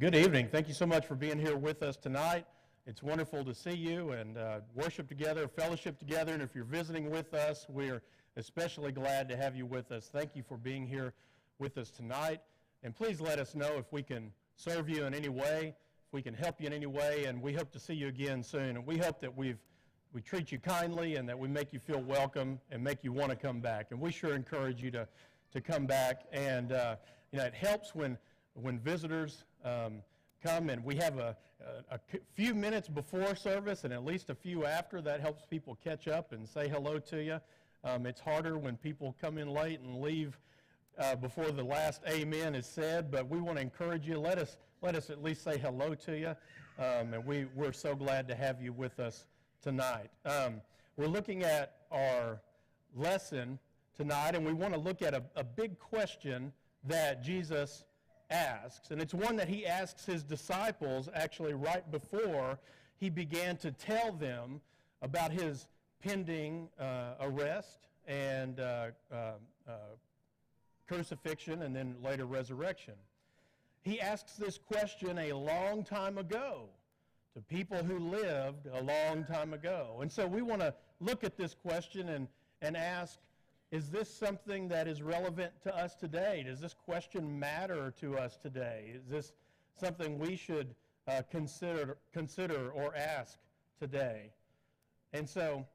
Good evening. Thank you so much for being here with us tonight. It's wonderful to see you and worship together, fellowship together, and if you're visiting with us, we're especially glad to have you with us. Thank you for being here with us tonight, and please let us know if we can serve you in any way, if we can help you in any way, and we hope to see you again soon, and we hope that we treat you kindly and that we make you feel welcome and make you want to come back, and we sure encourage you to come back, and you know, it helps when visitors come, and we have a few minutes before service and at least a few after. That helps people catch up and say hello to you. It's harder when people come in late and leave before the last amen is said, but we want to encourage you. Let us at least say hello to you, and we're so glad to have you with us tonight. We're looking at our lesson tonight, and we want to look at a big question that Jesus asks, and it's one that he asks his disciples actually right before he began to tell them about his pending arrest and crucifixion and then later resurrection. He asks this question a long time ago to people who lived a long time ago, and so we want to look at this question and ask, is this something that is relevant to us today? Does this question matter to us today? Is this something we should consider or ask today? And so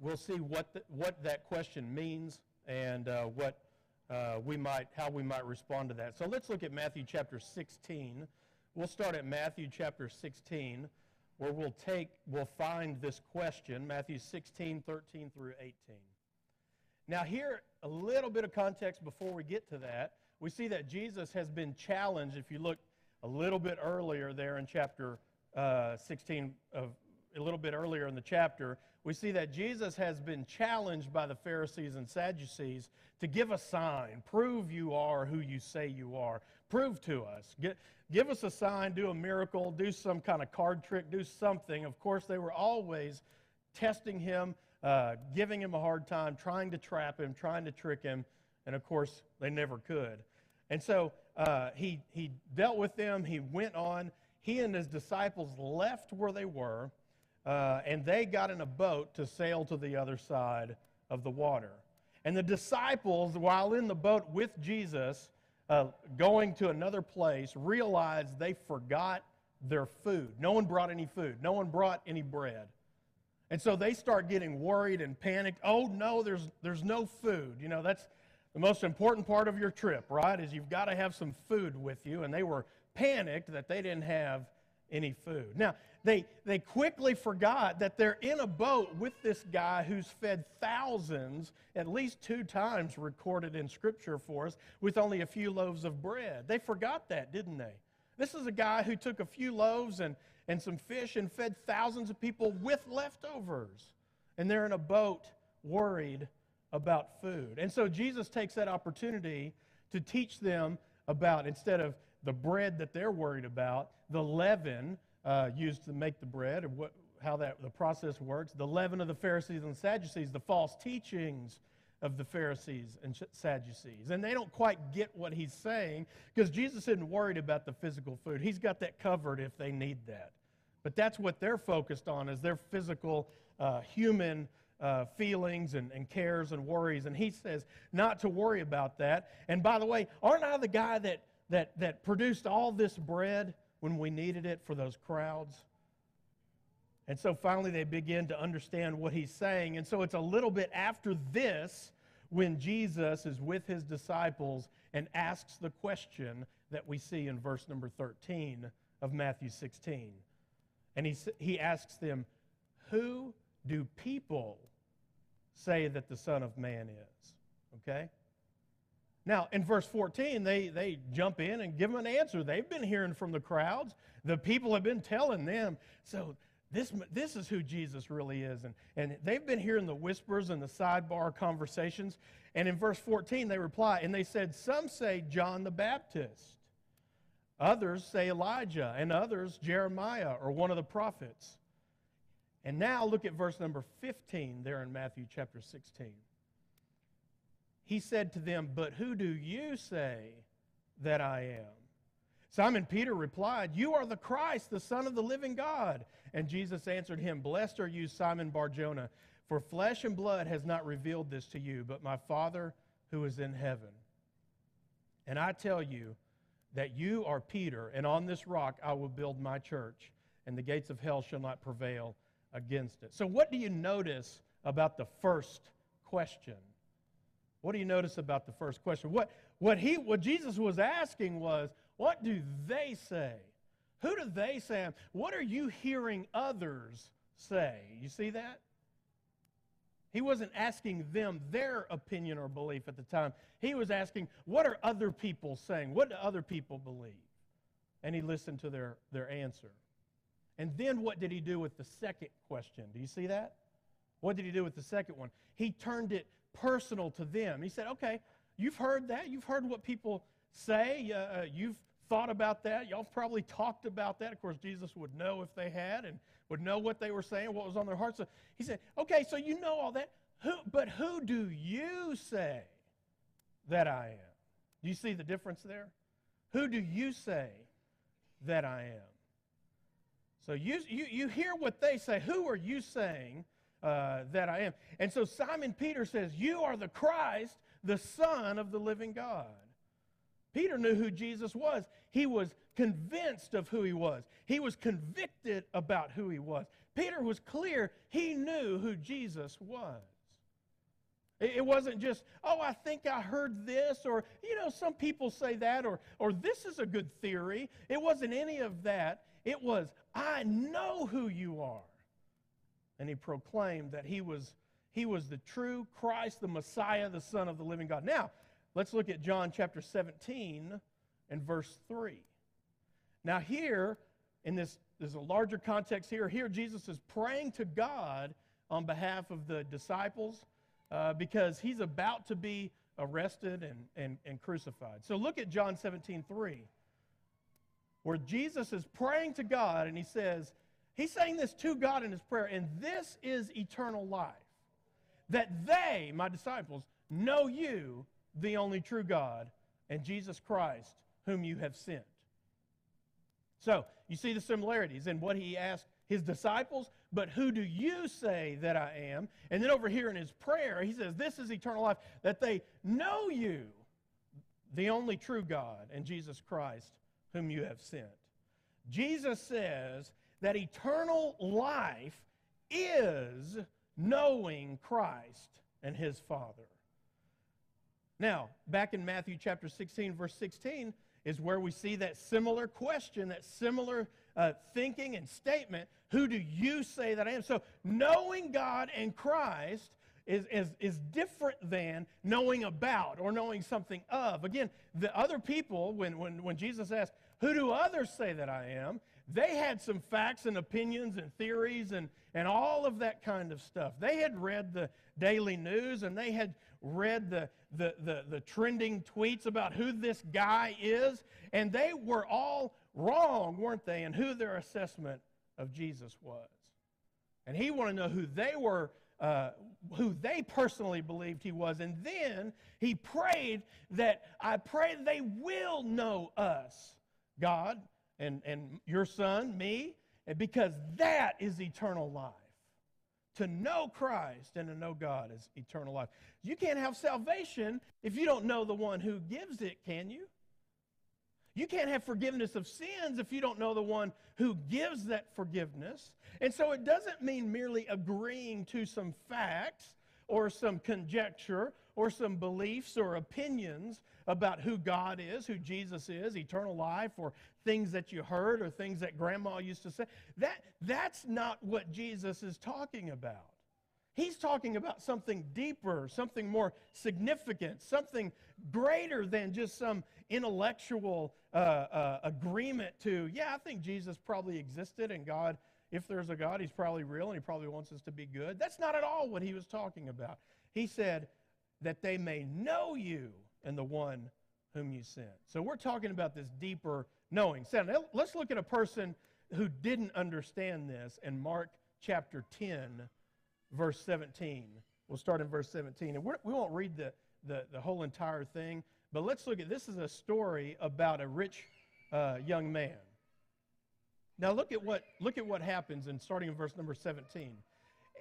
we'll see what that question means and how we might respond to that. So let's look at Matthew chapter 16. We'll start at Matthew chapter 16, where we'll find this question. Matthew 16:13 through 18. Now here, a little bit of context before we get to that. We see that Jesus has been challenged, if you look a little bit earlier there in chapter 16, a little bit earlier in the chapter, we see that Jesus has been challenged by the Pharisees and Sadducees to give a sign. Prove you are who you say you are. Prove to us. Give us a sign, do a miracle, do some kind of card trick, do something. Of course, they were always testing him, giving him a hard time, trying to trap him, trying to trick him, and of course, they never could. And so he dealt with them. He went on. He and his disciples left where they were, and they got in a boat to sail to the other side of the water. And the disciples, while in the boat with Jesus, going to another place, realized they forgot their food. No one brought any food. No one brought any bread. And so they start getting worried and panicked. Oh no, there's no food. You know, that's the most important part of your trip, right? Is you've got to have some food with you. And they were panicked that they didn't have any food. Now, they quickly forgot that they're in a boat with this guy who's fed thousands, at least two times recorded in Scripture for us, with only a few loaves of bread. They forgot that, didn't they? This is a guy who took a few loaves and some fish and fed thousands of people with leftovers. And they're in a boat worried about food. And so Jesus takes that opportunity to teach them about, instead of the bread that they're worried about, the leaven used to make the bread, and how the process works, the leaven of the Pharisees and Sadducees, the false teachings of the Pharisees and Sadducees. And they don't quite get what he's saying, because Jesus isn't worried about the physical food. He's got that covered if they need that. But that's what they're focused on, is their physical, human feelings and cares and worries. And he says not to worry about that. And by the way, aren't I the guy that produced all this bread when we needed it for those crowds? And so finally they begin to understand what he's saying. And so it's a little bit after this when Jesus is with his disciples and asks the question that we see in verse number 13 of Matthew 16. And he asks them, who do people say that the Son of Man is? Okay? Now, in verse 14, they jump in and give them an answer. They've been hearing from the crowds. The people have been telling them, so this is who Jesus really is. And they've been hearing the whispers and the sidebar conversations. And in verse 14, they reply, and they said, some say John the Baptist. Others say Elijah, and others Jeremiah, or one of the prophets. And now look at verse number 15 there in Matthew chapter 16. He said to them, but who do you say that I am? Simon Peter replied, "You are the Christ, the Son of the living God." And Jesus answered him, "Blessed are you, Simon Bar-Jonah, for flesh and blood has not revealed this to you, but my Father who is in heaven. And I tell you that you are Peter, and on this rock I will build my church, and the gates of hell shall not prevail against it." So what do you notice about the first question? What do you notice about the first question? What Jesus was asking was, what do they say? Who do they say? What are you hearing others say? You see that? He wasn't asking them their opinion or belief at the time. He was asking, what are other people saying? What do other people believe? And he listened to their answer. And then what did he do with the second question? Do you see that? What did he do with the second one? He turned it personal to them. He said, okay, you've heard that. You've heard what people say. You've thought about that. Y'all probably talked about that. Of course, Jesus would know if they had and would know what they were saying, what was on their hearts. So he said, okay, so you know all that, but who do you say that I am? Do you see the difference there? Who do you say that I am? So you hear what they say. Who are you saying that I am? And so Simon Peter says, "You are the Christ, the Son of the living God." Peter knew who Jesus was. He was convinced of who he was. He was convicted about who he was. Peter was clear. He knew who Jesus was. It wasn't just, oh, I think I heard this, or, you know, some people say that, or this is a good theory. It wasn't any of that. It was, I know who you are. And he proclaimed that he was the true Christ, the Messiah, the Son of the living God. Now, let's look at John chapter 17 and verse 3. Now here, in this, there's a larger context here. Here Jesus is praying to God on behalf of the disciples because he's about to be arrested and crucified. So look at John 17:3, where Jesus is praying to God, and he says, he's saying this to God in his prayer, and this is eternal life, that they, my disciples, know you, the only true God, and Jesus Christ, whom you have sent. So, you see the similarities in what he asked his disciples, but who do you say that I am? And then over here in his prayer, he says, this is eternal life, that they know you, the only true God, and Jesus Christ, whom you have sent. Jesus says that eternal life is knowing Christ and his Father. Now, back in Matthew chapter 16, verse 16, is where we see that similar question, that similar thinking and statement, who do you say that I am? So knowing God and Christ is different than knowing about or knowing something of. Again, the other people, when Jesus asked, who do others say that I am? They had some facts and opinions and theories and all of that kind of stuff. They had read the daily news, and they had read the trending tweets about who this guy is, and they were all wrong, weren't they, in who their assessment of Jesus was. And he wanted to know who they were, who they personally believed he was. And then he prayed that, I pray they will know us, God, and your Son, me, because that is eternal life. To know Christ and to know God is eternal life. You can't have salvation if you don't know the one who gives it, can you? You can't have forgiveness of sins if you don't know the one who gives that forgiveness. And so it doesn't mean merely agreeing to some facts or some conjecture or some beliefs or opinions about who God is, who Jesus is, eternal life, or things that you heard or things that grandma used to say. That's not what Jesus is talking about. He's talking about something deeper, something more significant, something greater than just some intellectual agreement to, yeah, I think Jesus probably existed, and God, if there's a God, he's probably real and he probably wants us to be good. That's not at all what he was talking about. He said, that they may know you and the one whom you sent. So we're talking about this deeper knowing. So now let's look at a person who didn't understand this in Mark chapter 10, verse 17. We'll start in verse 17. And we won't read the whole entire thing, but let's look at, this is a story about a rich young man. Now look at what happens in starting in verse number 17.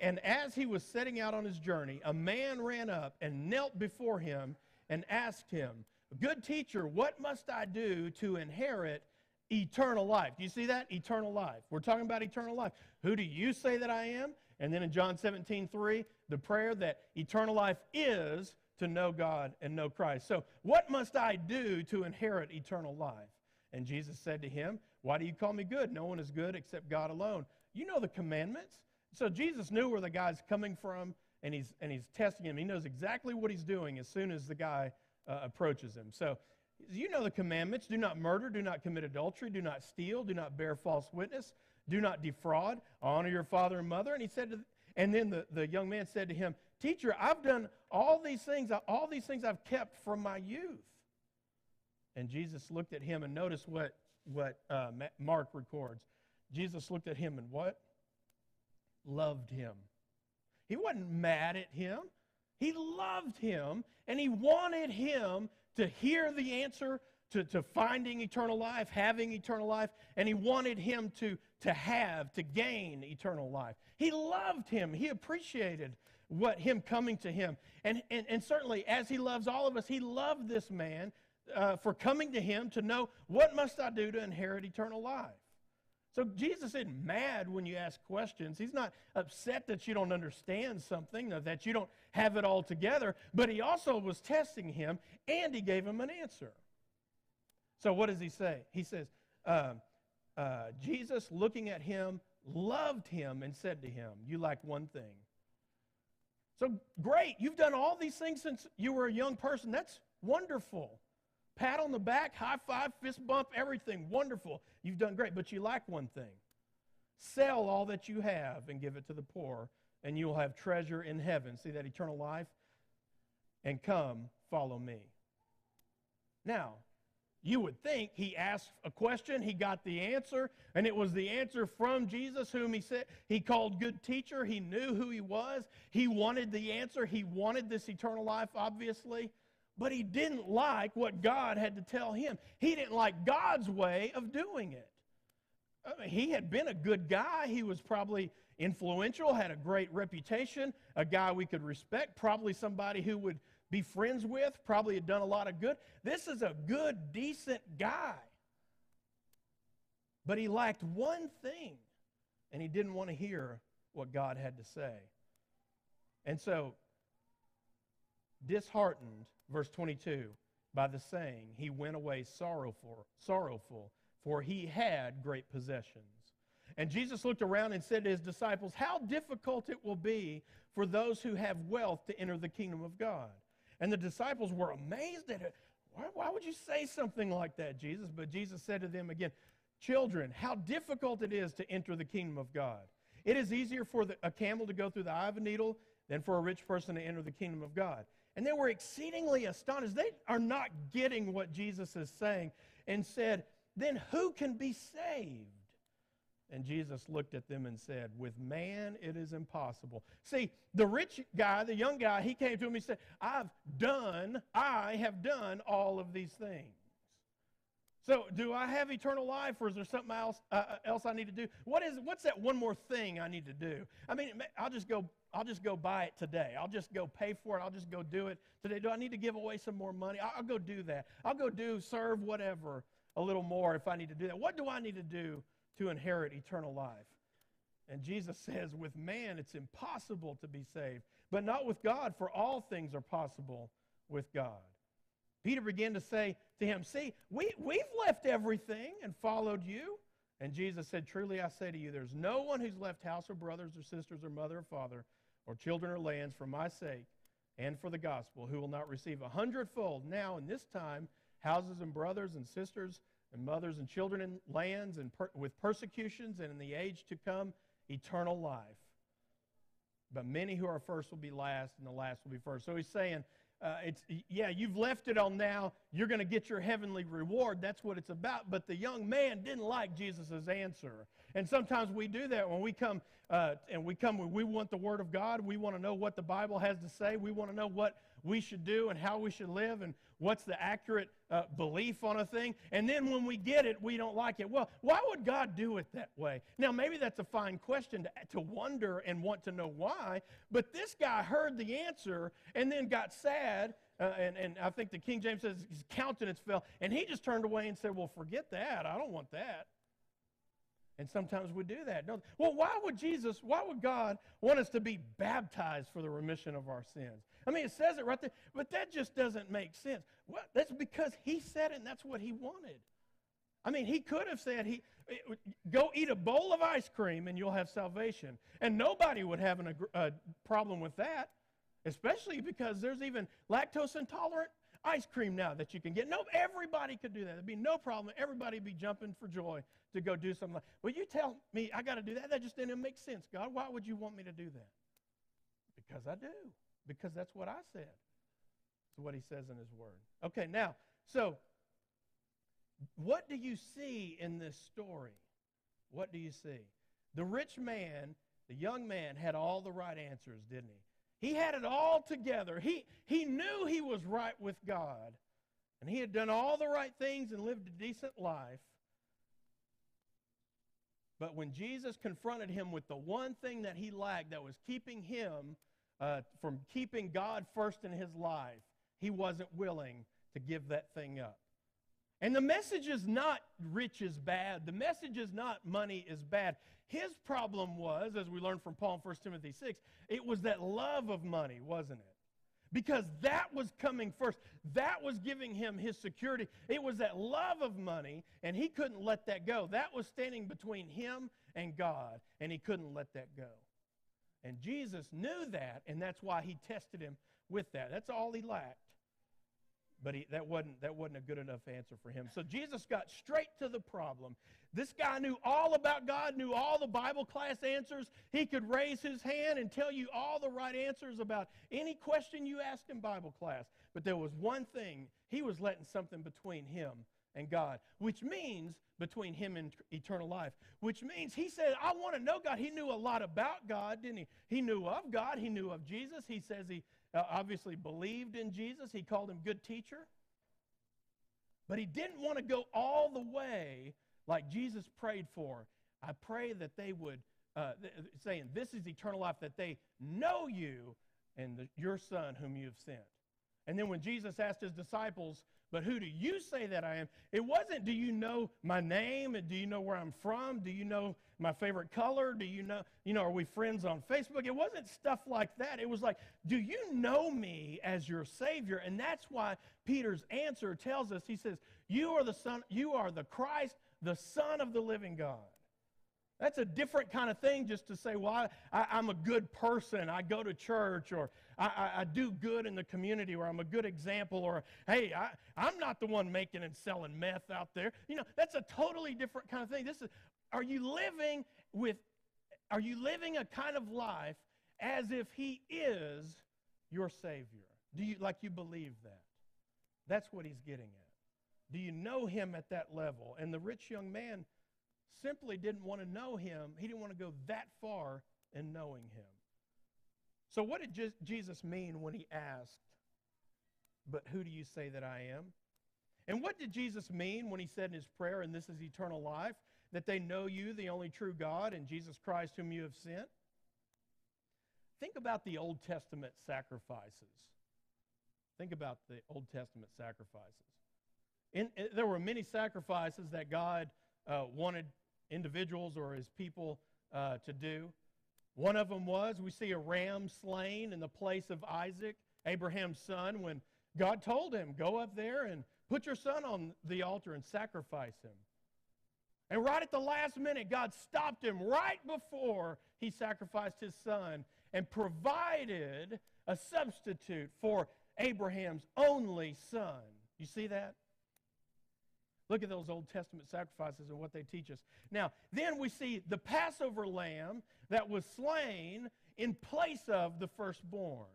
And as he was setting out on his journey, a man ran up and knelt before him and asked him, "Good teacher, what must I do to inherit eternal life?" Do you see that? Eternal life. We're talking about eternal life. Who do you say that I am? And then in John 17:3, the prayer that eternal life is to know God and know Christ. So what must I do to inherit eternal life? And Jesus said to him, "Why do you call me good? No one is good except God alone. You know the commandments." So Jesus knew where the guy's coming from, and he's testing him. He knows exactly what he's doing as soon as the guy approaches him. So, you know the commandments. Do not murder, do not commit adultery, do not steal, do not bear false witness, do not defraud, honor your father and mother. And he said, and then the young man said to him, "Teacher, I've done all these things I've kept from my youth." And Jesus looked at him, and notice what Mark records. Jesus looked at him and what? Loved him. He wasn't mad at him. He loved him, and he wanted him to hear the answer to finding eternal life, having eternal life, and he wanted him to gain eternal life. He loved him. He appreciated him coming to him. And certainly, as he loves all of us, he loved this man for coming to him to know, what must I do to inherit eternal life? So Jesus isn't mad when you ask questions. He's not upset that you don't understand something, or that you don't have it all together, but he also was testing him, and he gave him an answer. So what does he say? He says, Jesus, looking at him, loved him and said to him, "You lack one thing." So great, you've done all these things since you were a young person. That's wonderful. Pat on the back, high five, fist bump, everything. Wonderful. You've done great, but you lack one thing. Sell all that you have and give it to the poor, and you will have treasure in heaven. See that eternal life? And come, follow me. Now, you would think he asked a question, he got the answer, and it was the answer from Jesus, whom he said he called good teacher. He knew who he was. He wanted the answer. He wanted this eternal life, obviously. But he didn't like what God had to tell him. He didn't like God's way of doing it. I mean, he had been a good guy. He was probably influential, had a great reputation, a guy we could respect, probably somebody who would be friends with, probably had done a lot of good. This is a good, decent guy. But he lacked one thing, and he didn't want to hear what God had to say. And so, disheartened, verse 22, by the saying, he went away sorrowful, for he had great possessions. And Jesus looked around and said to his disciples, "How difficult it will be for those who have wealth to enter the kingdom of God." And the disciples were amazed at it. Why would you say something like that, Jesus? But Jesus said to them again, "Children, how difficult it is to enter the kingdom of God. It is easier for a camel to go through the eye of a needle than for a rich person to enter the kingdom of God." And they were exceedingly astonished. They are not getting what Jesus is saying, and said, "Then who can be saved?" And Jesus looked at them and said, "With man it is impossible." See, the rich guy, the young guy, he came to him and said, I have done all of these things. So do I have eternal life, or is there something else I need to do? What's that one more thing I need to do? I mean, I'll just go buy it today. I'll just go pay for it. I'll just go do it today. Do I need to give away some more money? I'll go do that. I'll go serve whatever a little more if I need to do that. What do I need to do to inherit eternal life? And Jesus says, with man it's impossible to be saved, but not with God, for all things are possible with God. Peter began to say to him, "See, we've left everything and followed you." And Jesus said, "Truly I say to you, there's no one who's left house or brothers or sisters or mother or father or children or lands for my sake and for the gospel, who will not receive 100-fold now in this time houses and brothers and sisters and mothers and children and lands, and with persecutions, and in the age to come eternal life. But many who are first will be last, and the last will be first." So he's saying, you've left it all now. You're going to get your heavenly reward. That's what it's about. But the young man didn't like Jesus' answer. And sometimes we do that when we come, we want the Word of God. We want to know what the Bible has to say. We want to know what we should do and how we should live and what's the accurate belief on a thing. And then when we get it, we don't like it. Well, why would God do it that way? Now, maybe that's a fine question to wonder and want to know why, but this guy heard the answer and then got sad, and I think the King James says his countenance fell, and he just turned away and said, well, forget that. I don't want that. And sometimes we do that. Don't we? Well, why would God want us to be baptized for the remission of our sins? I mean, it says it right there, but that just doesn't make sense. Well, that's because he said it and that's what he wanted. I mean, he could have said, go eat a bowl of ice cream and you'll have salvation. And nobody would have a problem with that, especially because there's even lactose intolerant ice cream now that you can get. No, everybody could do that. There'd be no problem. Everybody would be jumping for joy to go do something like, well, you tell me I got to do that? That just didn't make sense, God. Why would you want me to do that? Because I do. Because that's what I said. It's what he says in his word. Okay, now, so what do you see in this story? What do you see? The rich man, the young man, had all the right answers, didn't he? He had it all together. He knew he was right with God, and he had done all the right things and lived a decent life. But when Jesus confronted him with the one thing that he lacked that was keeping him from keeping God first in his life, he wasn't willing to give that thing up. And the message is not rich is bad. The message is not money is bad. His problem was, as we learned from Paul in 1 Timothy 6, it was that love of money, wasn't it? Because that was coming first. That was giving him his security. It was that love of money, and he couldn't let that go. That was standing between him and God, and he couldn't let that go. And Jesus knew that, and that's why he tested him with that. That's all he lacked. But that wasn't a good enough answer for him. So Jesus got straight to the problem. This guy knew all about God, knew all the Bible class answers. He could raise his hand and tell you all the right answers about any question you asked in Bible class. But there was one thing. He was letting something between him and God, which means between him and eternal life, which means he said, I want to know God. He knew a lot about God, didn't he? He knew of God. He knew of Jesus. He says he obviously believed in Jesus. He called him good teacher. But he didn't want to go all the way like Jesus prayed for. I pray that they would, saying, this is eternal life, that they know you and your Son whom you have sent. And then when Jesus asked his disciples, but who do you say that I am? It wasn't, do you know my name? And do you know where I'm from? Do you know my favorite color? Do you know, are we friends on Facebook? It wasn't stuff like that. It was like, do you know me as your Savior? And that's why Peter's answer tells us, he says, you are the Christ, the Son of the living God. That's a different kind of thing just to say, well, I'm a good person. I go to church, or I do good in the community, or I'm a good example, or, hey, I'm not the one making and selling meth out there. You know, that's a totally different kind of thing. This is, are you living a kind of life as if he is your Savior? Do you, like you believe that? That's what he's getting at. Do you know him at that level? And the rich young man simply didn't want to know him. He didn't want to go that far in knowing him. So what did Jesus mean when he asked, but who do you say that I am? And what did Jesus mean when he said in his prayer, and this is eternal life, that they know you, the only true God, and Jesus Christ whom you have sent? Think about the Old Testament sacrifices. Think about the Old Testament sacrifices. There were many sacrifices that God wanted individuals or his people to do. One of them was, we see a ram slain in the place of Isaac, Abraham's son, when God told him, go up there and put your son on the altar and sacrifice him. And right at the last minute, God stopped him right before he sacrificed his son and provided a substitute for Abraham's only son. You see that? Look at those Old Testament sacrifices and what they teach us. Now, then we see the Passover lamb that was slain in place of the firstborn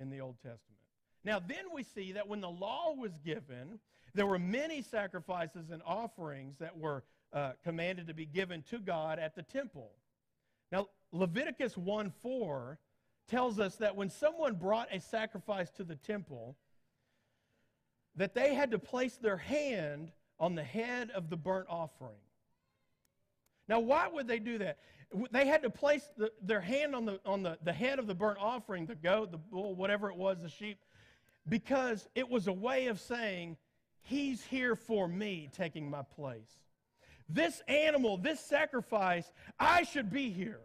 in the Old Testament. Now, then we see that when the law was given, there were many sacrifices and offerings that were commanded to be given to God at the temple. Now, Leviticus 1:4 tells us that when someone brought a sacrifice to the temple, that they had to place their hand on the head of the burnt offering. Now, why would they do that? They had to place their hand on the head of the burnt offering, the goat, the bull, whatever it was, the sheep, because it was a way of saying, he's here for me, taking my place. This animal, this sacrifice, I should be here.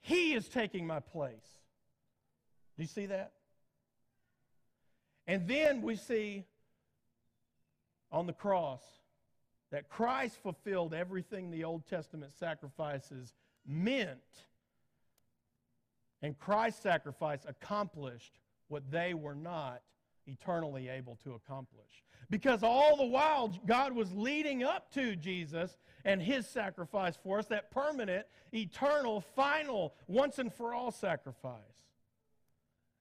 He is taking my place. Do you see that? And then we see on the cross that Christ fulfilled everything the Old Testament sacrifices meant, and Christ's sacrifice accomplished what they were not eternally able to accomplish. Because all the while, God was leading up to Jesus and His sacrifice for us, that permanent, eternal, final, once and for all sacrifice.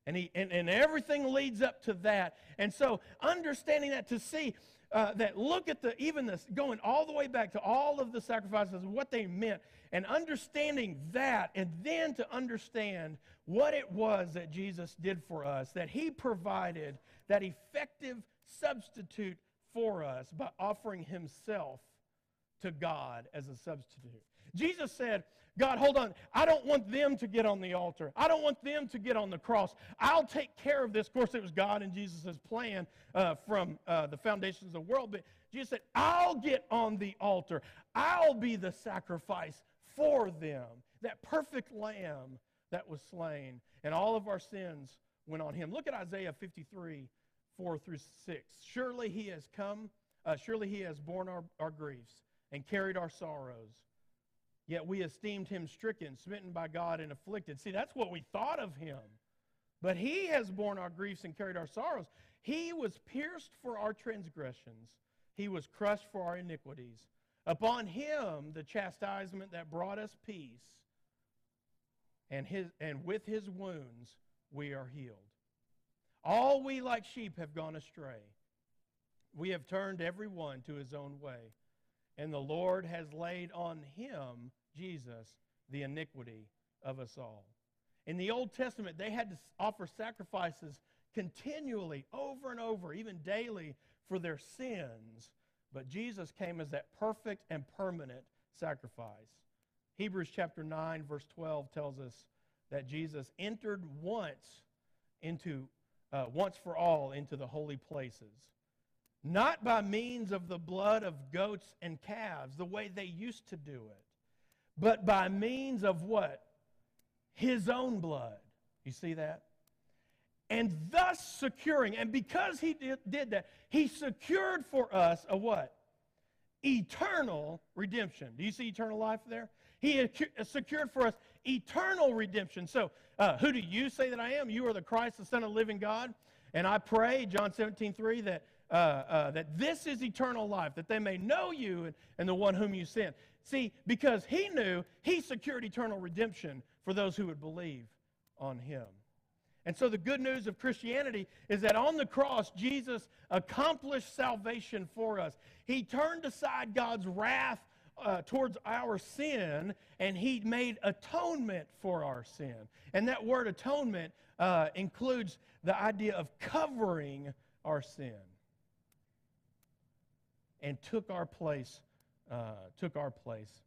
And everything leads up to that. And so, understanding that, to see that, look at even this, going all the way back to all of the sacrifices, what they meant, and understanding that, and then to understand what it was that Jesus did for us, that He provided that effective substitute for us by offering Himself to God as a substitute. Jesus said, God, hold on, I don't want them to get on the altar. I don't want them to get on the cross. I'll take care of this. Of course, it was God and Jesus' plan from the foundations of the world, but Jesus said, I'll get on the altar. I'll be the sacrifice for them, that perfect lamb that was slain, and all of our sins went on Him. Look at Isaiah 53, 4 through 6. Surely He has come, surely He has borne our griefs and carried our sorrows. Yet we esteemed Him stricken, smitten by God, and afflicted. See, that's what we thought of Him. But He has borne our griefs and carried our sorrows. He was pierced for our transgressions. He was crushed for our iniquities. Upon Him the chastisement that brought us peace, and with His wounds we are healed. All we like sheep have gone astray. We have turned every one to his own way. And the Lord has laid on Him, Jesus, the iniquity of us all. In the Old Testament, they had to offer sacrifices continually, over and over, even daily, for their sins. But Jesus came as that perfect and permanent sacrifice. Hebrews chapter 9, verse 12 tells us that Jesus entered once for all into the holy places. Not by means of the blood of goats and calves, the way they used to do it, but by means of what? His own blood. You see that? And thus securing, and because He did that, He secured for us a what? Eternal redemption. Do you see eternal life there? He secured for us eternal redemption. So, who do you say that I am? You are the Christ, the Son of the living God. And I pray, John 17:3, that that this is eternal life, that they may know You and the one whom You sent. See, because He knew, He secured eternal redemption for those who would believe on Him. And so the good news of Christianity is that on the cross, Jesus accomplished salvation for us. He turned aside God's wrath towards our sin, and He made atonement for our sin. And that word atonement includes the idea of covering our sin. And took our place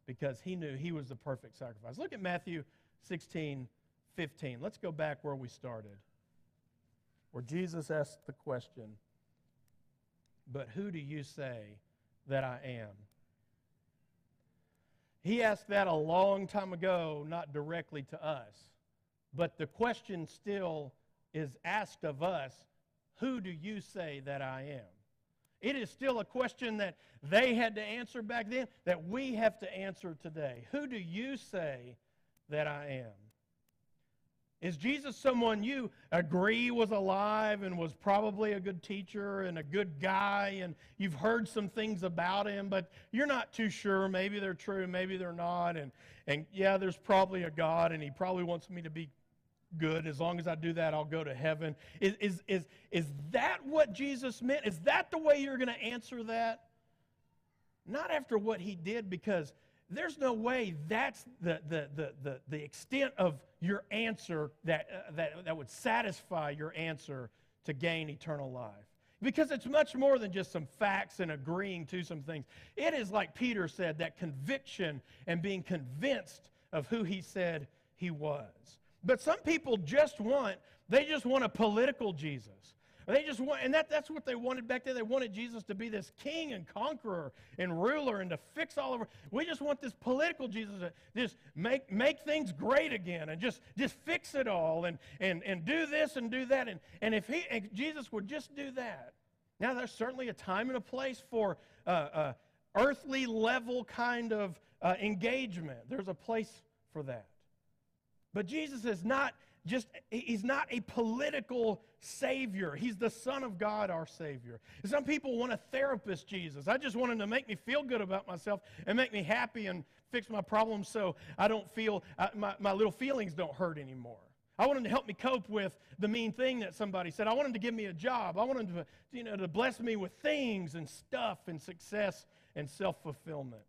because He knew He was the perfect sacrifice. Look at Matthew 16, 15. Let's go back where we started, where Jesus asked the question, but who do you say that I am? He asked that a long time ago, not directly to us, but the question still is asked of us, who do you say that I am? It is still a question that they had to answer back then that we have to answer today. Who do you say that I am? Is Jesus someone you agree was alive and was probably a good teacher and a good guy, and you've heard some things about him, but you're not too sure? Maybe they're true, maybe they're not. And yeah, there's probably a God, and He probably wants me to be good. As long as I do that, I'll go to heaven. Is that what Jesus meant? Is that the way you're going to answer that? Not after what He did, because there's no way that's the extent of your answer that would satisfy your answer to gain eternal life. Because it's much more than just some facts and agreeing to some things. It is, like Peter said, that conviction and being convinced of who he said he was. But some people just want a political Jesus. They just want, and that's what they wanted back then. They wanted Jesus to be this king and conqueror and ruler and to fix all over. We just want this political Jesus to just make things great again and just fix it all and do this and do that. And if Jesus would just do that. Now, there's certainly a time and a place for earthly level kind of engagement. There's a place for that. But Jesus is not he's not a political Savior. He's the Son of God, our Savior. Some people want a therapist Jesus. I just want him to make me feel good about myself and make me happy and fix my problems so I don't feel, my little feelings don't hurt anymore. I want him to help me cope with the mean thing that somebody said. I want him to give me a job. I want him to, to bless me with things and stuff and success and self-fulfillment.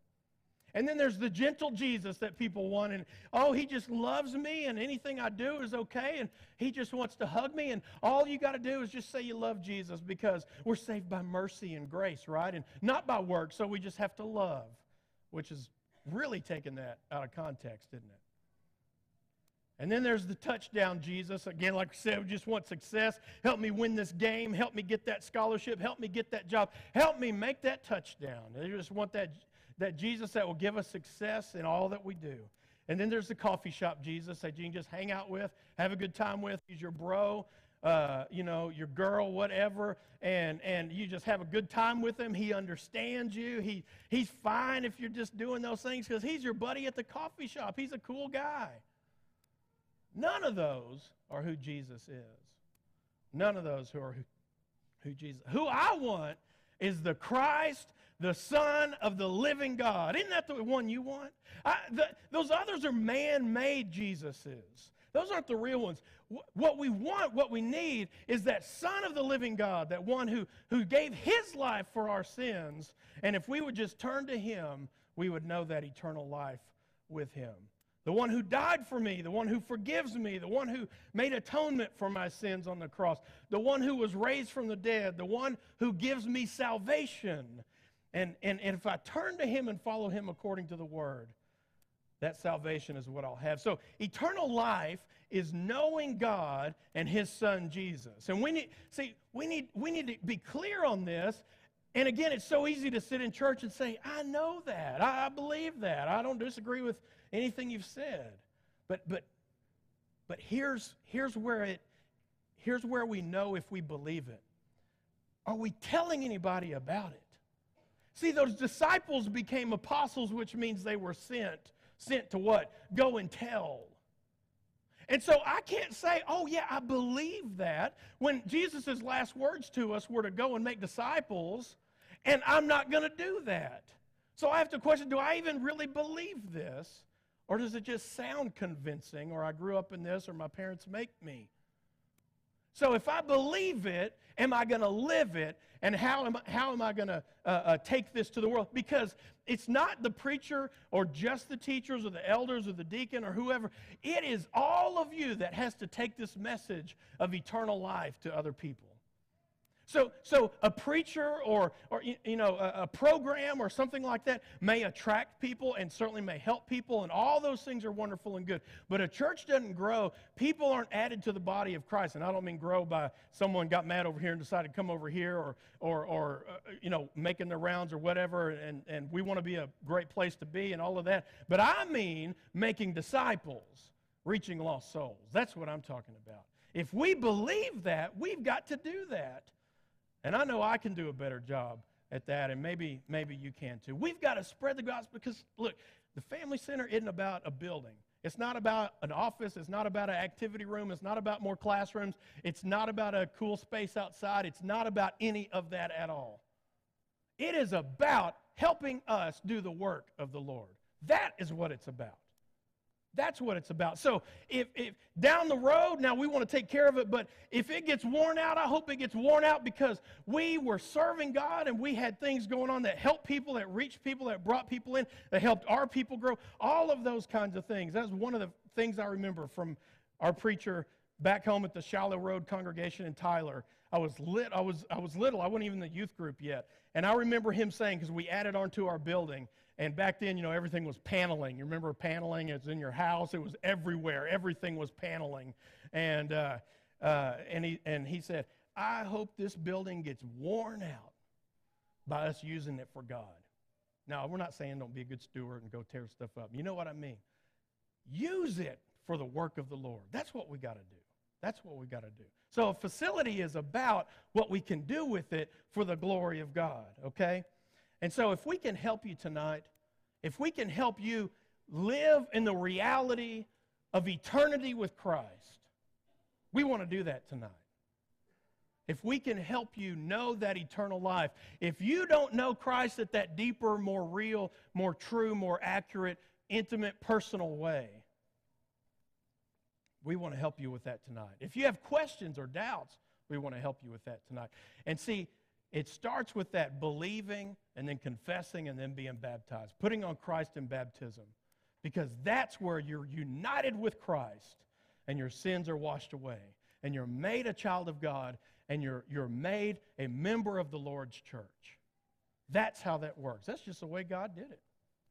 And then there's the gentle Jesus that people want, and oh, he just loves me, and anything I do is okay, and he just wants to hug me, and all you got to do is just say you love Jesus, because we're saved by mercy and grace, right? And not by works, so we just have to love, which is really taking that out of context, isn't it? And then there's the touchdown Jesus. Again, like I said, we just want success. Help me win this game. Help me get that scholarship. Help me get that job. Help me make that touchdown. They just want that Jesus that will give us success in all that we do. And then there's the coffee shop Jesus that you can just hang out with, have a good time with. He's your bro, your girl, whatever, and you just have a good time with him. He understands you. He's fine if you're just doing those things because he's your buddy at the coffee shop. He's a cool guy. None of those are who Jesus is. None of those who Jesus. Who I want is the Christ, the Son of the living God. Isn't that the one you want? Those others are man-made Jesuses. Those aren't the real ones. What we want, what we need, is that Son of the living God, that one who gave his life for our sins. And if we would just turn to him, we would know that eternal life with him. The one who died for me, the one who forgives me, the one who made atonement for my sins on the cross, the one who was raised from the dead, the one who gives me salvation. And if I turn to him and follow him according to the word, that salvation is what I'll have. So eternal life is knowing God and his Son Jesus. And we need to be clear on this. And again, it's so easy to sit in church and say, I know that. I believe that. I don't disagree with anything you've said. But here's where we know if we believe it. Are we telling anybody about it? See, those disciples became apostles, which means they were sent. Sent to what? Go and tell. And so I can't say, oh yeah, I believe that, when Jesus' last words to us were to go and make disciples, and I'm not going to do that. So I have to question, do I even really believe this? Or does it just sound convincing, or I grew up in this, or my parents make me? So if I believe it, am I going to live it? And how am I going to take this to the world? Because it's not the preacher or just the teachers or the elders or the deacon or whoever. It is all of you that has to take this message of eternal life to other people. So a preacher or a program or something like that may attract people and certainly may help people, and all those things are wonderful and good. But a church doesn't grow. People aren't added to the body of Christ, and I don't mean grow by someone got mad over here and decided to come over here or making their rounds or whatever, and we want to be a great place to be and all of that. But I mean making disciples, reaching lost souls. That's what I'm talking about. If we believe that, we've got to do that. And I know I can do a better job at that, and maybe you can too. We've got to spread the gospel because, look, the family center isn't about a building. It's not about an office. It's not about an activity room. It's not about more classrooms. It's not about a cool space outside. It's not about any of that at all. It is about helping us do the work of the Lord. That is what it's about. That's what it's about. So if down the road, now we want to take care of it, but if it gets worn out, I hope it gets worn out because we were serving God and we had things going on that helped people, that reached people, that brought people in, that helped our people grow, all of those kinds of things. That's one of the things I remember from our preacher back home at the Shiloh Road congregation in Tyler. I was little. I wasn't even in the youth group yet. And I remember him saying, because we added onto our building, and back then, you know, everything was paneling. You remember paneling? It's in your house. It was everywhere. Everything was paneling. And he said, I hope this building gets worn out by us using it for God. Now, we're not saying don't be a good steward and go tear stuff up. You know what I mean? Use it for the work of the Lord. That's what we got to do. That's what we got to do. So a facility is about what we can do with it for the glory of God, okay? And so if we can help you tonight, if we can help you live in the reality of eternity with Christ, we want to do that tonight. If we can help you know that eternal life, if you don't know Christ at that deeper, more real, more true, more accurate, intimate, personal way, we want to help you with that tonight. If you have questions or doubts, we want to help you with that tonight. And see, it starts with that believing and then confessing and then being baptized, putting on Christ in baptism, because that's where you're united with Christ and your sins are washed away and you're made a child of God and you're made a member of the Lord's church. That's how that works. That's just the way God did it.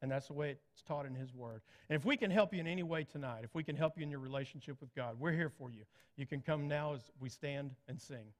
And that's the way it's taught in His Word. And if we can help you in any way tonight, if we can help you in your relationship with God, we're here for you. You can come now as we stand and sing.